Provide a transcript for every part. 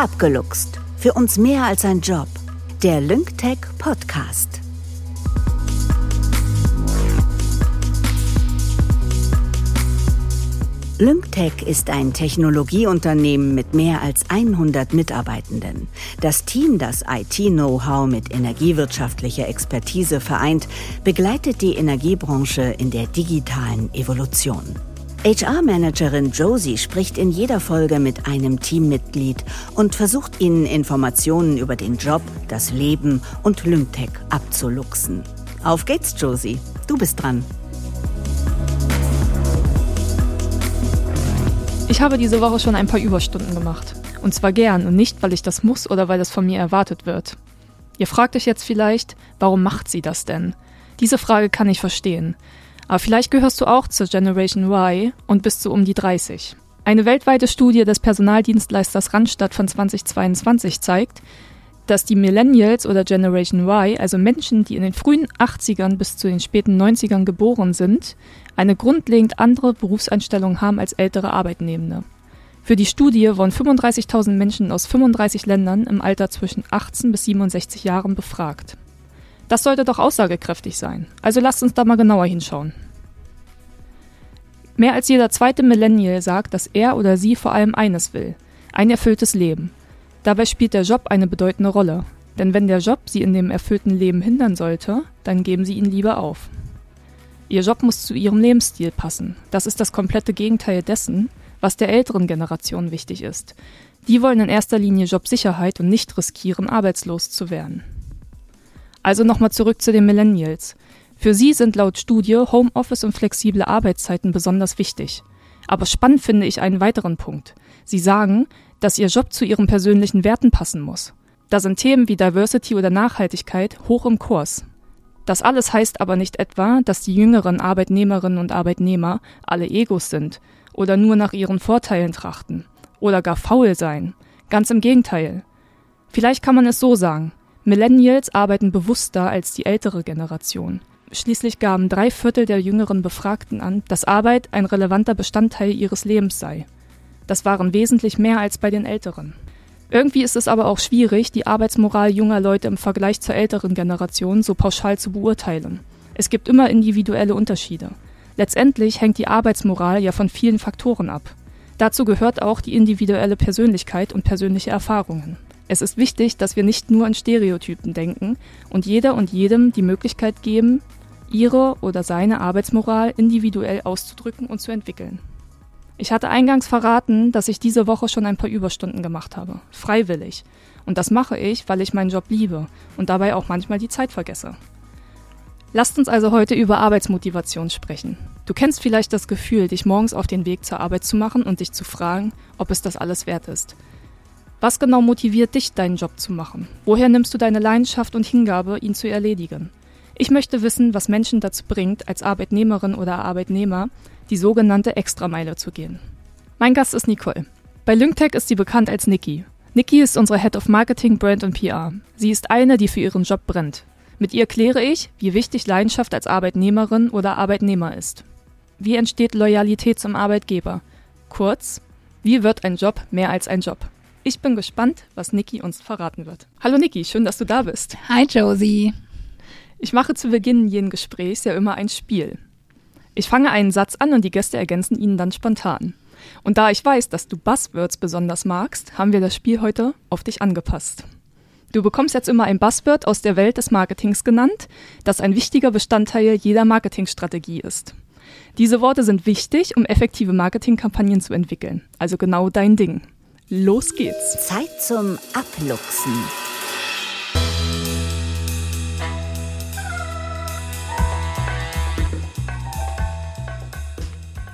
Abgeluchst. Für uns mehr als ein Job. Der Lynqtech Podcast. Lynqtech ist ein Technologieunternehmen mit mehr als 100 Mitarbeitenden. Das Team, das IT-Know-how mit energiewirtschaftlicher Expertise vereint, begleitet die Energiebranche in der digitalen Evolution. HR-Managerin Josie spricht in jeder Folge mit einem Teammitglied und versucht ihnen Informationen über den Job, das Leben und Lynqtech abzuluchsen. Auf geht's, Josie. Du bist dran. Ich habe diese Woche schon ein paar Überstunden gemacht. Und zwar gern und nicht, weil ich das muss oder weil das von mir erwartet wird. Ihr fragt euch jetzt vielleicht, warum macht sie das denn? Diese Frage kann ich verstehen. Aber vielleicht gehörst du auch zur Generation Y und bist so um die 30. Eine weltweite Studie des Personaldienstleisters Randstad von 2022 zeigt, dass die Millennials oder Generation Y, also Menschen, die in den frühen 80ern bis zu den späten 90ern geboren sind, eine grundlegend andere Berufseinstellung haben als ältere Arbeitnehmende. Für die Studie wurden 35.000 Menschen aus 35 Ländern im Alter zwischen 18 bis 67 Jahren befragt. Das sollte doch aussagekräftig sein, also lasst uns da mal genauer hinschauen. Mehr als jeder zweite Millennial sagt, dass er oder sie vor allem eines will: ein erfülltes Leben. Dabei spielt der Job eine bedeutende Rolle, denn wenn der Job sie in dem erfüllten Leben hindern sollte, dann geben sie ihn lieber auf. Ihr Job muss zu ihrem Lebensstil passen. Das ist das komplette Gegenteil dessen, was der älteren Generation wichtig ist. Die wollen in erster Linie Jobsicherheit und nicht riskieren, arbeitslos zu werden. Also nochmal zurück zu den Millennials. Für sie sind laut Studie Homeoffice und flexible Arbeitszeiten besonders wichtig. Aber spannend finde ich einen weiteren Punkt. Sie sagen, dass ihr Job zu ihren persönlichen Werten passen muss. Da sind Themen wie Diversity oder Nachhaltigkeit hoch im Kurs. Das alles heißt aber nicht etwa, dass die jüngeren Arbeitnehmerinnen und Arbeitnehmer alle Egos sind oder nur nach ihren Vorteilen trachten oder gar faul sein. Ganz im Gegenteil. Vielleicht kann man es so sagen: Millennials arbeiten bewusster als die ältere Generation. Schließlich gaben 3/4 der jüngeren Befragten an, dass Arbeit ein relevanter Bestandteil ihres Lebens sei. Das waren wesentlich mehr als bei den Älteren. Irgendwie ist es aber auch schwierig, die Arbeitsmoral junger Leute im Vergleich zur älteren Generation so pauschal zu beurteilen. Es gibt immer individuelle Unterschiede. Letztendlich hängt die Arbeitsmoral ja von vielen Faktoren ab. Dazu gehört auch die individuelle Persönlichkeit und persönliche Erfahrungen. Es ist wichtig, dass wir nicht nur an Stereotypen denken und jeder und jedem die Möglichkeit geben, ihre oder seine Arbeitsmoral individuell auszudrücken und zu entwickeln. Ich hatte eingangs verraten, dass ich diese Woche schon ein paar Überstunden gemacht habe, freiwillig. Und das mache ich, weil ich meinen Job liebe und dabei auch manchmal die Zeit vergesse. Lasst uns also heute über Arbeitsmotivation sprechen. Du kennst vielleicht das Gefühl, dich morgens auf den Weg zur Arbeit zu machen und dich zu fragen, ob es das alles wert ist. Was genau motiviert dich, deinen Job zu machen? Woher nimmst du deine Leidenschaft und Hingabe, ihn zu erledigen? Ich möchte wissen, was Menschen dazu bringt, als Arbeitnehmerin oder Arbeitnehmer die sogenannte Extrameile zu gehen. Mein Gast ist Nicole. Bei Lynqtech ist sie bekannt als Nici. Nici ist unsere Head of Marketing, Brand und PR. Sie ist eine, die für ihren Job brennt. Mit ihr kläre ich, wie wichtig Leidenschaft als Arbeitnehmerin oder Arbeitnehmer ist. Wie entsteht Loyalität zum Arbeitgeber? Kurz, wie wird ein Job mehr als ein Job? Ich bin gespannt, was Nici uns verraten wird. Hallo Nici, schön, dass du da bist. Hi Josie. Ich mache zu Beginn jeden Gesprächs ja immer ein Spiel. Ich fange einen Satz an und die Gäste ergänzen ihn dann spontan. Und da ich weiß, dass du Buzzwords besonders magst, haben wir das Spiel heute auf dich angepasst. Du bekommst jetzt immer ein Buzzword aus der Welt des Marketings genannt, das ein wichtiger Bestandteil jeder Marketingstrategie ist. Diese Worte sind wichtig, um effektive Marketingkampagnen zu entwickeln. Also genau dein Ding. Los geht's. Zeit zum Abluchsen.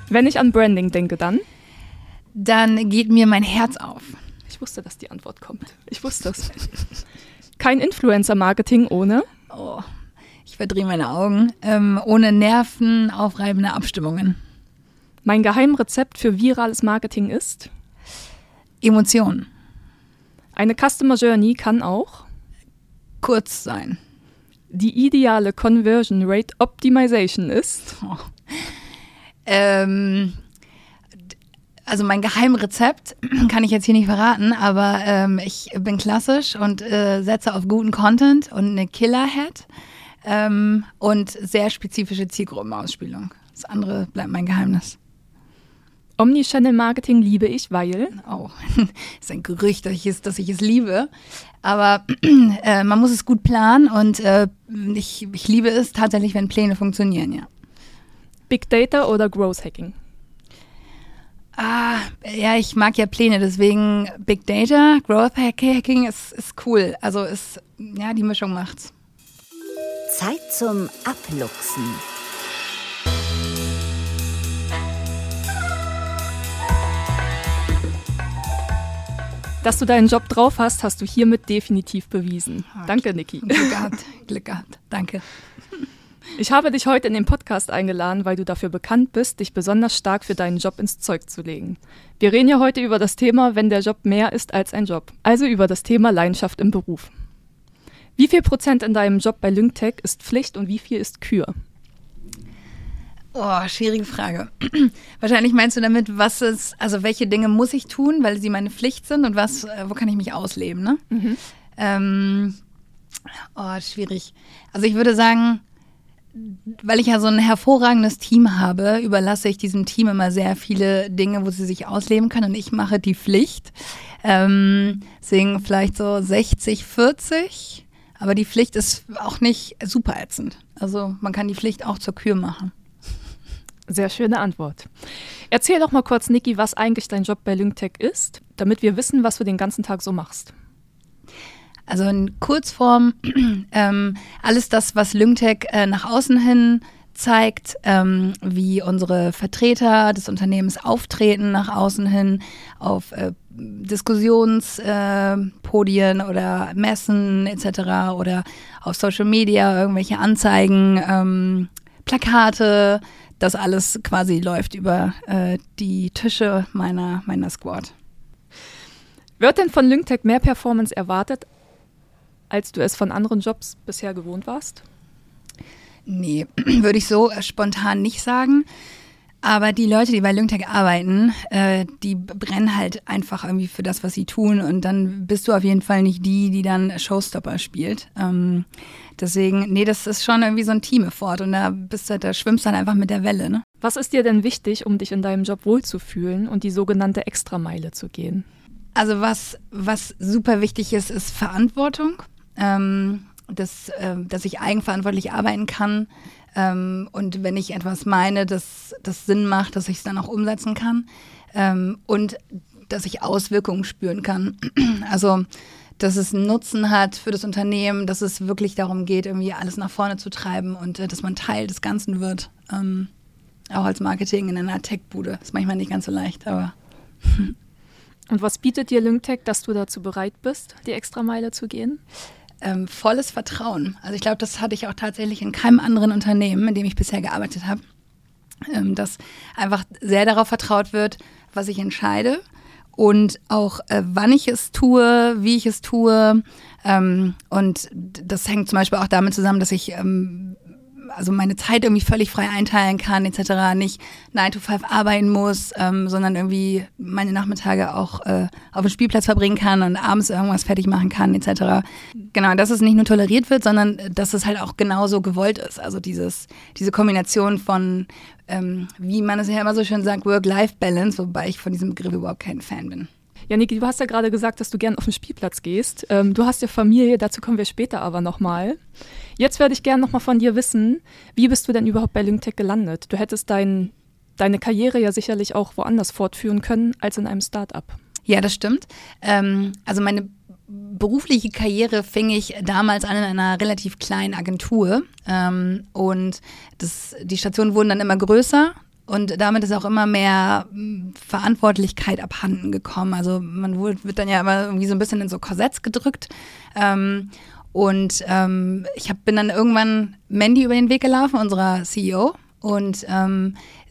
Wenn ich an Branding denke, dann geht mir mein Herz auf. Ich wusste, dass die Antwort kommt. Ich wusste es. Kein Influencer-Marketing ohne? Oh, ich verdrehe meine Augen. Ohne nervenaufreibende Abstimmungen. Mein Geheimrezept für virales Marketing ist? Emotionen. Eine Customer Journey kann auch? Kurz sein. Die ideale Conversion Rate Optimization ist? Oh. Also mein Geheimrezept kann ich jetzt hier nicht verraten, aber ich bin klassisch und setze auf guten Content und eine Killer-Hat und sehr spezifische Zielgruppenausspielung. Das andere bleibt mein Geheimnis. Omnichannel-Marketing liebe ich, weil... Oh, ist ein Gerücht, dass ich es liebe. Aber man muss es gut planen und ich liebe es tatsächlich, wenn Pläne funktionieren, ja. Big Data oder Growth Hacking? Ah, ja, ich mag ja Pläne, deswegen Big Data, Growth Hacking ist cool. Also ist, ja, die Mischung macht's. Zeit zum Abluchsen. Dass du deinen Job drauf hast, hast du hiermit definitiv bewiesen. Danke, Nici. Glück gehabt, danke. Ich habe dich heute in den Podcast eingeladen, weil du dafür bekannt bist, dich besonders stark für deinen Job ins Zeug zu legen. Wir reden ja heute über das Thema, wenn der Job mehr ist als ein Job, also über das Thema Leidenschaft im Beruf. Wie viel % in deinem Job bei Lynqtech ist Pflicht und wie viel ist Kür? Oh, schwierige Frage. Wahrscheinlich meinst du damit, welche Dinge muss ich tun, weil sie meine Pflicht sind und wo kann ich mich ausleben, ne? Mhm. Schwierig. Also ich würde sagen, weil ich ja so ein hervorragendes Team habe, überlasse ich diesem Team immer sehr viele Dinge, wo sie sich ausleben können und ich mache die Pflicht. Deswegen vielleicht so 60-40, aber die Pflicht ist auch nicht super ätzend. Also man kann die Pflicht auch zur Kür machen. Sehr schöne Antwort. Erzähl doch mal kurz, Nici, was eigentlich dein Job bei Lynqtech ist, damit wir wissen, was du den ganzen Tag so machst. Also in Kurzform, alles das, was Lynqtech nach außen hin zeigt, wie unsere Vertreter des Unternehmens auftreten nach außen hin, auf Diskussionspodien oder Messen etc. oder auf Social Media, irgendwelche Anzeigen, Plakate, das alles quasi läuft über die Tische meiner Squad. Wird denn von Lynqtech mehr Performance erwartet, als du es von anderen Jobs bisher gewohnt warst? Nee, würde ich so spontan nicht sagen. Aber die Leute, die bei Lynqtech arbeiten, die brennen halt einfach irgendwie für das, was sie tun. Und dann bist du auf jeden Fall nicht die dann Showstopper spielt. Deswegen, nee, das ist schon irgendwie so ein Team-Effort. Und da schwimmst du dann einfach mit der Welle, ne? Was ist dir denn wichtig, um dich in deinem Job wohlzufühlen und die sogenannte Extrameile zu gehen? Also was super wichtig ist, ist Verantwortung. Dass ich eigenverantwortlich arbeiten kann und wenn ich etwas meine, dass das Sinn macht, dass ich es dann auch umsetzen kann und dass ich Auswirkungen spüren kann. Also, dass es einen Nutzen hat für das Unternehmen, dass es wirklich darum geht, irgendwie alles nach vorne zu treiben und dass man Teil des Ganzen wird. Auch als Marketing in einer Tech-Bude. Ist manchmal nicht ganz so leicht, aber... Und was bietet dir Lynqtech, dass du dazu bereit bist, die Extrameile zu gehen? Volles Vertrauen. Also ich glaube, das hatte ich auch tatsächlich in keinem anderen Unternehmen, in dem ich bisher gearbeitet habe, dass einfach sehr darauf vertraut wird, was ich entscheide und auch wann ich es tue, wie ich es tue. Und das hängt zum Beispiel auch damit zusammen, dass ich meine Zeit irgendwie völlig frei einteilen kann etc., nicht 9 to 5 arbeiten muss, sondern irgendwie meine Nachmittage auch auf dem Spielplatz verbringen kann und abends irgendwas fertig machen kann etc. Genau, dass es nicht nur toleriert wird, sondern dass es halt auch genauso gewollt ist. Also diese Kombination von, wie man es ja immer so schön sagt, Work-Life-Balance, wobei ich von diesem Begriff überhaupt kein Fan bin. Ja, Nici, du hast ja gerade gesagt, dass du gern auf den Spielplatz gehst. Du hast ja Familie, dazu kommen wir später aber nochmal. Jetzt würde ich gerne nochmal von dir wissen, wie bist du denn überhaupt bei Lynqtech gelandet? Du hättest deine Karriere ja sicherlich auch woanders fortführen können als in einem Start-up. Ja, das stimmt. Also meine berufliche Karriere fing ich damals an in einer relativ kleinen Agentur. Und die Stationen wurden dann immer größer. Und damit ist auch immer mehr Verantwortlichkeit abhanden gekommen. Also man wird dann ja immer irgendwie so ein bisschen in so Korsetts gedrückt. Bin dann irgendwann Mandy über den Weg gelaufen, unserer CEO. Und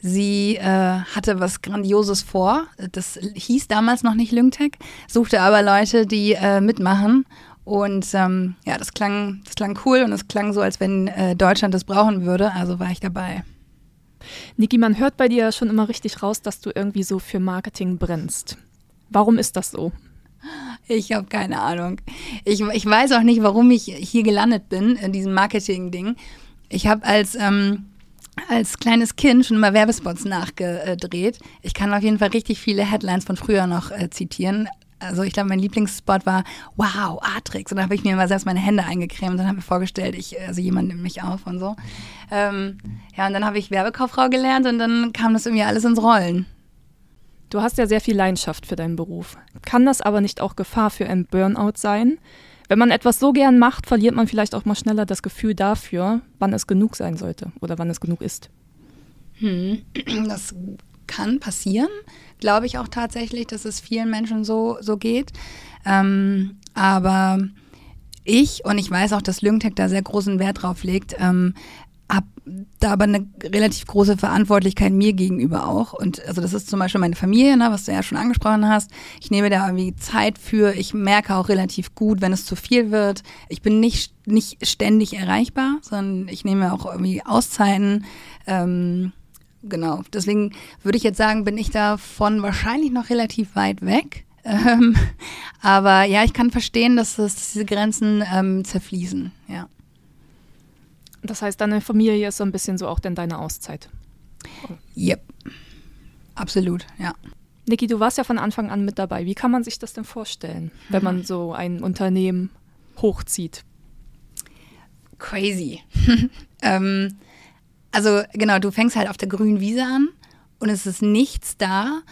sie hatte was Grandioses vor. Das hieß damals noch nicht Lynqtech, suchte aber Leute, die mitmachen. Und das klang cool und es klang so, als wenn Deutschland das brauchen würde. Also war ich dabei. Nici, man hört bei dir schon immer richtig raus, dass du irgendwie so für Marketing brennst. Warum ist das so? Ich habe keine Ahnung. Ich weiß auch nicht, warum ich hier gelandet bin, in diesem Marketing-Ding. Ich habe als kleines Kind schon immer Werbespots nachgedreht. Ich kann auf jeden Fall richtig viele Headlines von früher noch zitieren. Also ich glaube, mein Lieblingsspot war, wow, Artrix. Und da habe ich mir immer selbst meine Hände eingecremt und dann habe ich mir vorgestellt, jemand nimmt mich auf und so. Ja, und dann habe ich Werbekauffrau gelernt und dann kam das irgendwie alles ins Rollen. Du hast ja sehr viel Leidenschaft für deinen Beruf. Kann das aber nicht auch Gefahr für einen Burnout sein? Wenn man etwas so gern macht, verliert man vielleicht auch mal schneller das Gefühl dafür, wann es genug sein sollte oder wann es genug ist. Das kann passieren, glaube ich auch tatsächlich, dass es vielen Menschen so geht. Aber ich weiß auch, dass Lynqtech da sehr großen Wert drauf legt, habe da aber eine relativ große Verantwortlichkeit mir gegenüber auch. Und also das ist zum Beispiel meine Familie, ne, was du ja schon angesprochen hast. Ich nehme da irgendwie Zeit für. Ich merke auch relativ gut, wenn es zu viel wird. Ich bin nicht ständig erreichbar, sondern ich nehme auch irgendwie Auszeiten. Genau, deswegen würde ich jetzt sagen, bin ich davon wahrscheinlich noch relativ weit weg. Aber ja, ich kann verstehen, dass diese Grenzen zerfließen, ja. Das heißt, deine Familie ist so ein bisschen so auch denn deine Auszeit. Yep. Absolut, ja. Nici, du warst ja von Anfang an mit dabei. Wie kann man sich das denn vorstellen, wenn man so ein Unternehmen hochzieht? Crazy. Also genau, du fängst halt auf der grünen Wiese an und es ist nichts da.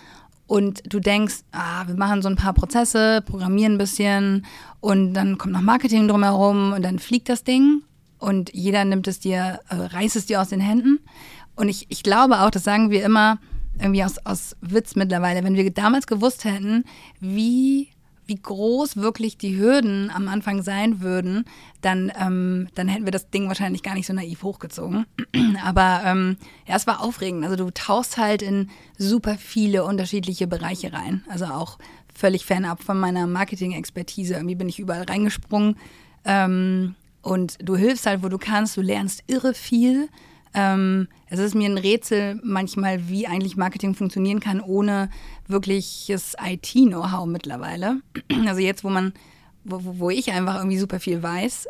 Und du denkst, wir machen so ein paar Prozesse, programmieren ein bisschen und dann kommt noch Marketing drumherum und dann fliegt das Ding. Und jeder reißt es dir aus den Händen. Und ich glaube auch, das sagen wir immer irgendwie aus Witz mittlerweile, wenn wir damals gewusst hätten, wie groß wirklich die Hürden am Anfang sein würden, dann hätten wir das Ding wahrscheinlich gar nicht so naiv hochgezogen. Aber ja, es war aufregend. Also du tauchst halt in super viele unterschiedliche Bereiche rein. Also auch völlig fernab von meiner Marketing-Expertise. Irgendwie bin ich überall reingesprungen. Und du hilfst halt, wo du kannst, du lernst irre viel. Es ist mir ein Rätsel manchmal, wie eigentlich Marketing funktionieren kann, ohne wirkliches IT-Know-how mittlerweile. Also jetzt, wo ich einfach irgendwie super viel weiß.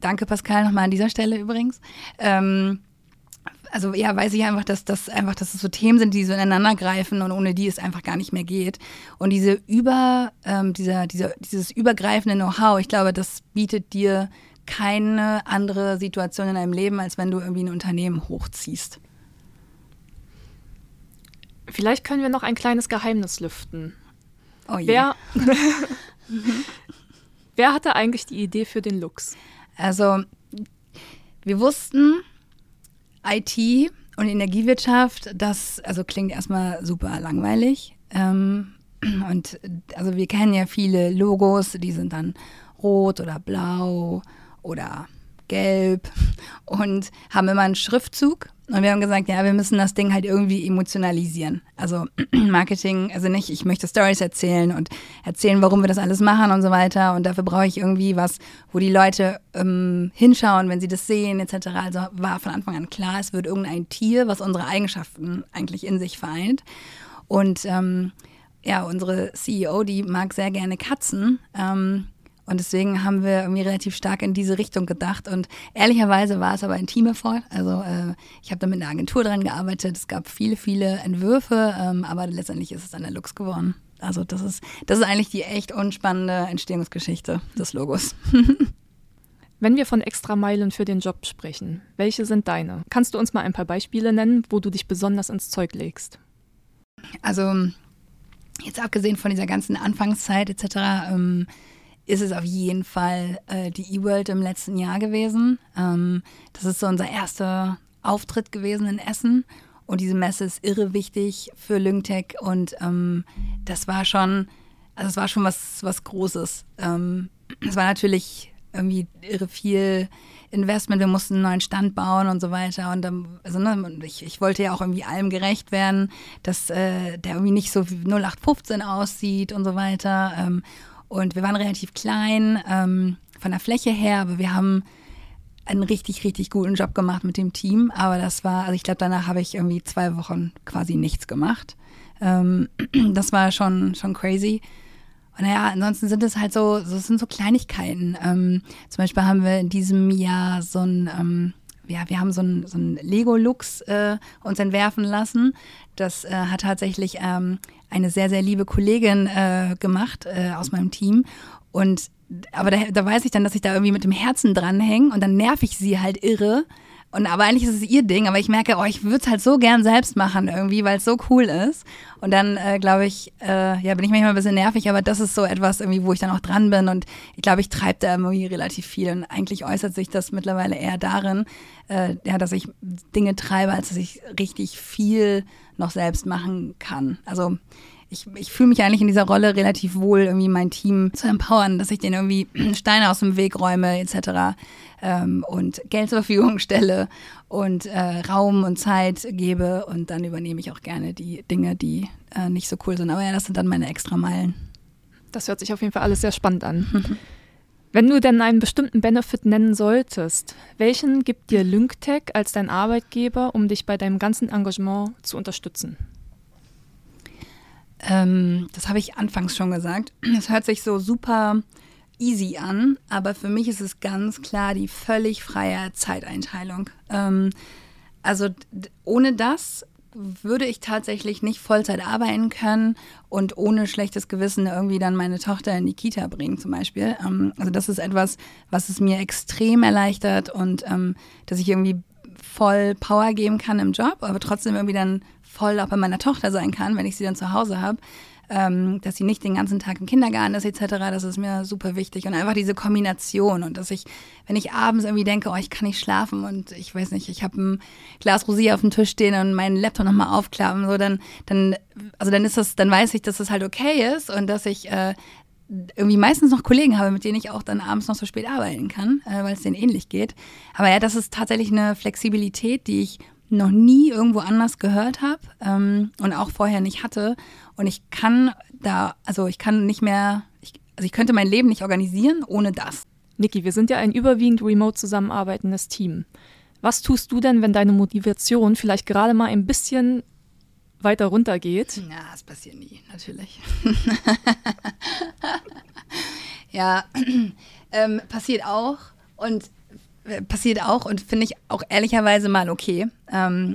Danke Pascal nochmal an dieser Stelle übrigens. Also ja, weiß ich einfach, dass es so Themen sind, die so ineinander greifen und ohne die es einfach gar nicht mehr geht. Und dieses übergreifende Know-how, ich glaube, das bietet dir keine andere Situation in deinem Leben, als wenn du irgendwie ein Unternehmen hochziehst. Vielleicht können wir noch ein kleines Geheimnis lüften. Oh ja. Wer hatte eigentlich die Idee für den Lux? Also wir wussten, IT und Energiewirtschaft, das also klingt erstmal super langweilig. Und also wir kennen ja viele Logos, die sind dann rot oder blau oder gelb und haben immer einen Schriftzug. Und wir haben gesagt, ja, wir müssen das Ding halt irgendwie emotionalisieren. Also Marketing, also nicht, ich möchte Stories erzählen, warum wir das alles machen und so weiter. Und dafür brauche ich irgendwie was, wo die Leute hinschauen, wenn sie das sehen etc. Also war von Anfang an klar, es wird irgendein Tier, was unsere Eigenschaften eigentlich in sich vereint. Und ja, unsere CEO, die mag sehr gerne Katzen. Und deswegen haben wir irgendwie relativ stark in diese Richtung gedacht. Und ehrlicherweise war es aber ein Team-Effort. Also ich habe da mit einer Agentur dran gearbeitet. Es gab viele, viele Entwürfe, aber letztendlich ist es dann der Lux geworden. Also das ist eigentlich die echt unspannende Entstehungsgeschichte des Logos. Wenn wir von Extrameilen für den Job sprechen, welche sind deine? Kannst du uns mal ein paar Beispiele nennen, wo du dich besonders ins Zeug legst? Also jetzt abgesehen von dieser ganzen Anfangszeit etc., ist es auf jeden Fall die E-World im letzten Jahr gewesen. Das ist so unser erster Auftritt gewesen in Essen. Und diese Messe ist irre wichtig für Lynqtech. Und das war schon was Großes. Es war natürlich irgendwie irre viel Investment. Wir mussten einen neuen Stand bauen und so weiter. Und ich wollte ja auch irgendwie allem gerecht werden, dass der irgendwie nicht so 0815 aussieht und so weiter. Und wir waren relativ klein von der Fläche her, aber wir haben einen richtig, richtig guten Job gemacht mit dem Team, aber das war, also ich glaube, danach habe ich irgendwie 2 Wochen quasi nichts gemacht. Das war schon crazy. Und naja, ansonsten sind es halt so Kleinigkeiten. Zum Beispiel haben wir in diesem Jahr wir haben so einen Lego-Lux uns entwerfen lassen. Das hat tatsächlich eine sehr, sehr liebe Kollegin gemacht aus meinem Team. Aber da weiß ich dann, dass ich da irgendwie mit dem Herzen dranhänge und dann nerv ich sie halt irre. Aber eigentlich ist es ihr Ding, aber ich merke, ich würde es halt so gern selbst machen irgendwie, weil es so cool ist. Und dann, glaube ich, bin ich manchmal ein bisschen nervig, aber das ist so etwas irgendwie, wo ich dann auch dran bin. Und ich glaube, ich treibe da irgendwie relativ viel. Und eigentlich äußert sich das mittlerweile eher darin, dass ich Dinge treibe, als dass ich richtig viel noch selbst machen kann. Also ich fühle mich eigentlich in dieser Rolle relativ wohl, irgendwie mein Team zu empowern, dass ich denen irgendwie Steine aus dem Weg räume etc. Und Geld zur Verfügung stelle und Raum und Zeit gebe, und dann übernehme ich auch gerne die Dinge, die nicht so cool sind. Aber ja, das sind dann meine Extrameilen. Das hört sich auf jeden Fall alles sehr spannend an. Wenn du denn einen bestimmten Benefit nennen solltest, welchen gibt dir Lynqtech als dein Arbeitgeber, um dich bei deinem ganzen Engagement zu unterstützen? Das habe ich anfangs schon gesagt. Es hört sich so super easy an, aber für mich ist es ganz klar die völlig freie Zeiteinteilung. Ohne das würde ich tatsächlich nicht Vollzeit arbeiten können und ohne schlechtes Gewissen irgendwie dann meine Tochter in die Kita bringen zum Beispiel. Das ist etwas, was es mir extrem erleichtert und dass ich irgendwie voll Power geben kann im Job, aber trotzdem irgendwie dann voll auch bei meiner Tochter sein kann, wenn ich sie dann zu Hause habe, dass sie nicht den ganzen Tag im Kindergarten ist etc., das ist mir super wichtig. Und einfach diese Kombination und dass ich, wenn ich abends irgendwie denke, ich kann nicht schlafen und ich weiß nicht, ich habe ein Glas Rosé auf dem Tisch stehen und meinen Laptop nochmal aufklappen, so dann weiß ich, dass das halt okay ist und dass ich irgendwie meistens noch Kollegen habe, mit denen ich auch dann abends noch so spät arbeiten kann, weil es denen ähnlich geht. Aber ja, das ist tatsächlich eine Flexibilität, die ich noch nie irgendwo anders gehört habe und auch vorher nicht hatte. Und ich könnte mein Leben nicht organisieren ohne das. Nici, wir sind ja ein überwiegend remote zusammenarbeitendes Team. Was tust du denn, wenn deine Motivation vielleicht gerade mal ein bisschen weiter runter geht? Ja, das passiert nie, natürlich. Ja, passiert auch und finde ich auch ehrlicherweise mal okay.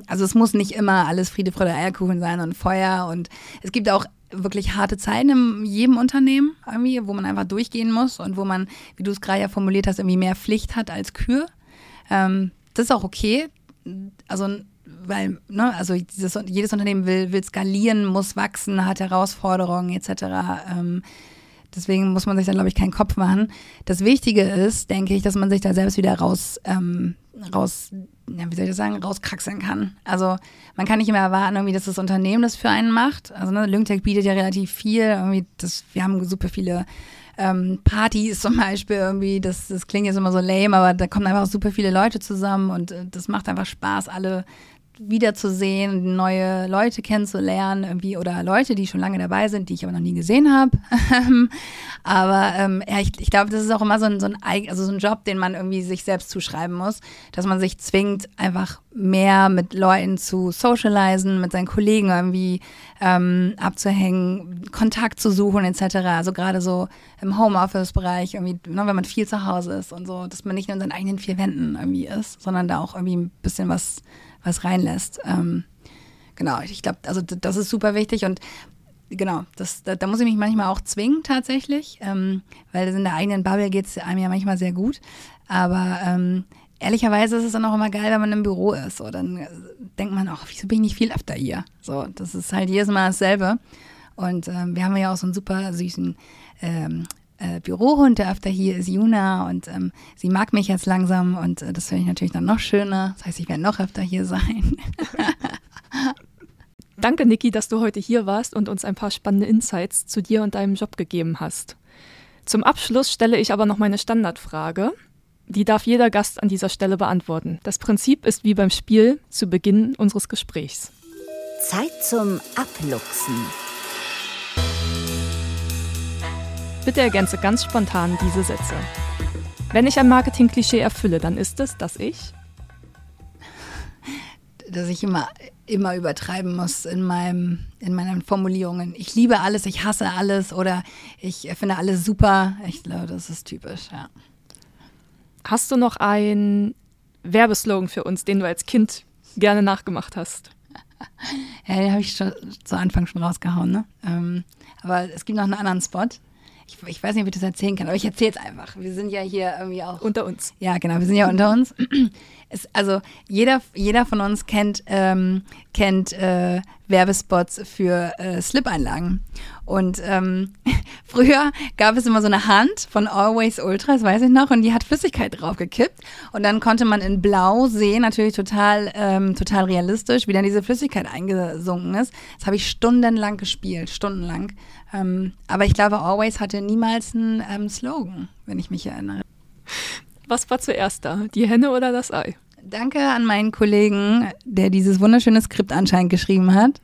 Es muss nicht immer alles Friede, Freude, Eierkuchen sein und Feuer, und es gibt auch wirklich harte Zeiten in jedem Unternehmen irgendwie, wo man einfach durchgehen muss und wo man, wie du es gerade ja formuliert hast, irgendwie mehr Pflicht hat als Kür. Das ist auch okay. Jedes Unternehmen will skalieren, muss wachsen, hat Herausforderungen etc. Deswegen muss man sich dann, glaube ich, keinen Kopf machen. Das Wichtige ist, denke ich, dass man sich da selbst wieder rauskraxeln kann. Also man kann nicht immer erwarten, irgendwie, dass das Unternehmen das für einen macht. Also Lynqtech bietet ja relativ viel. Wir haben super viele Partys zum Beispiel irgendwie. Das klingt jetzt immer so lame, aber da kommen einfach super viele Leute zusammen und das macht einfach Spaß, alle wiederzusehen, neue Leute kennenzulernen irgendwie, oder Leute, die schon lange dabei sind, die ich aber noch nie gesehen habe. Ich glaube, das ist auch immer so ein Job, den man irgendwie sich selbst zuschreiben muss, dass man sich zwingt, einfach mehr mit Leuten zu socialisen, mit seinen Kollegen irgendwie abzuhängen, Kontakt zu suchen etc. Also gerade so im Homeoffice-Bereich, irgendwie, wenn man viel zu Hause ist und so, dass man nicht nur in seinen eigenen 4 Wänden irgendwie ist, sondern da auch irgendwie ein bisschen was reinlässt. Ich glaube, das ist super wichtig und genau, da muss ich mich manchmal auch zwingen tatsächlich, weil in der eigenen Bubble geht es einem ja manchmal sehr gut, aber ehrlicherweise ist es dann auch immer geil, wenn man im Büro ist. So, dann denkt man auch, wieso bin ich nicht viel öfter hier? So, das ist halt jedes Mal dasselbe. Und wir haben ja auch so einen super süßen Bürohund, der öfter hier ist, Juna, und sie mag mich jetzt langsam und das finde ich natürlich dann noch schöner. Das heißt, ich werde noch öfter hier sein. Danke, Nici, dass du heute hier warst und uns ein paar spannende Insights zu dir und deinem Job gegeben hast. Zum Abschluss stelle ich aber noch meine Standardfrage. Die darf jeder Gast an dieser Stelle beantworten. Das Prinzip ist wie beim Spiel zu Beginn unseres Gesprächs. Zeit zum Abluchsen. Bitte ergänze ganz spontan diese Sätze. Wenn ich ein Marketing-Klischee erfülle, dann ist es, dass ich... dass ich immer übertreiben muss in meinen Formulierungen. Ich liebe alles, ich hasse alles oder ich finde alles super. Ich glaube, das ist typisch, ja. Hast du noch einen Werbeslogan für uns, den du als Kind gerne nachgemacht hast? Ja, den habe ich schon zu Anfang rausgehauen, ne? Aber es gibt noch einen anderen Spot. Ich weiß nicht, ob ich das erzählen kann, aber ich erzähle es einfach. Wir sind ja hier irgendwie auch... unter uns. Ja, genau, wir sind ja unter uns. Also jeder von uns kennt Werbespots für Slip-Einlagen. Und früher gab es immer so eine Hand von Always Ultra, das weiß ich noch, und die hat Flüssigkeit drauf gekippt. Und dann konnte man in Blau sehen, natürlich total realistisch, wie dann diese Flüssigkeit eingesunken ist. Das habe ich stundenlang gespielt, stundenlang. Aber ich glaube, Always hatte niemals einen Slogan, wenn ich mich erinnere. Was war zuerst da, die Henne oder das Ei? Danke an meinen Kollegen, der dieses wunderschöne Skript anscheinend geschrieben hat.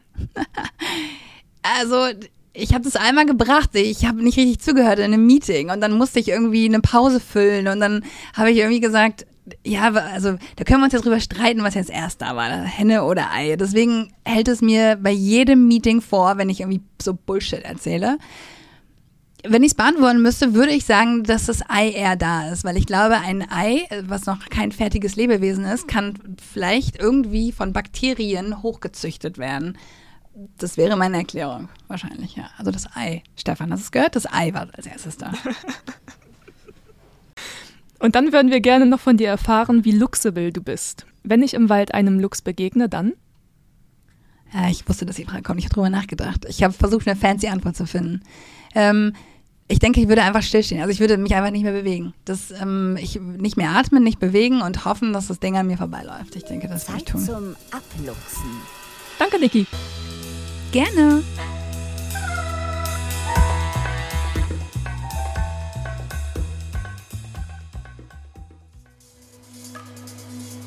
Also, ich habe das einmal gebracht, ich habe nicht richtig zugehört in einem Meeting und dann musste ich irgendwie eine Pause füllen und dann habe ich irgendwie gesagt, ja, also da können wir uns jetzt drüber streiten, was jetzt erst da war, Henne oder Ei. Deswegen hält es mir bei jedem Meeting vor, wenn ich irgendwie so Bullshit erzähle. Wenn ich es beantworten müsste, würde ich sagen, dass das Ei eher da ist, weil ich glaube, ein Ei, was noch kein fertiges Lebewesen ist, kann vielleicht irgendwie von Bakterien hochgezüchtet werden. Das wäre meine Erklärung, wahrscheinlich, ja. Also das Ei. Stefan, hast du es gehört? Das Ei war als erstes da. Und dann würden wir gerne noch von dir erfahren, wie luxevoll du bist. Wenn ich im Wald einem Luchs begegne, dann? Ja, ich wusste, dass die Frage kommt. Ich habe drüber nachgedacht. Ich habe versucht, eine fancy Antwort zu finden. Ich denke, ich würde einfach stillstehen. Also ich würde mich einfach nicht mehr bewegen. Ich nicht mehr atmen, nicht bewegen und hoffen, dass das Ding an mir vorbeiläuft. Ich denke, das würde ich tun. Zeit zum Abluchsen. Danke, Nici. Gerne.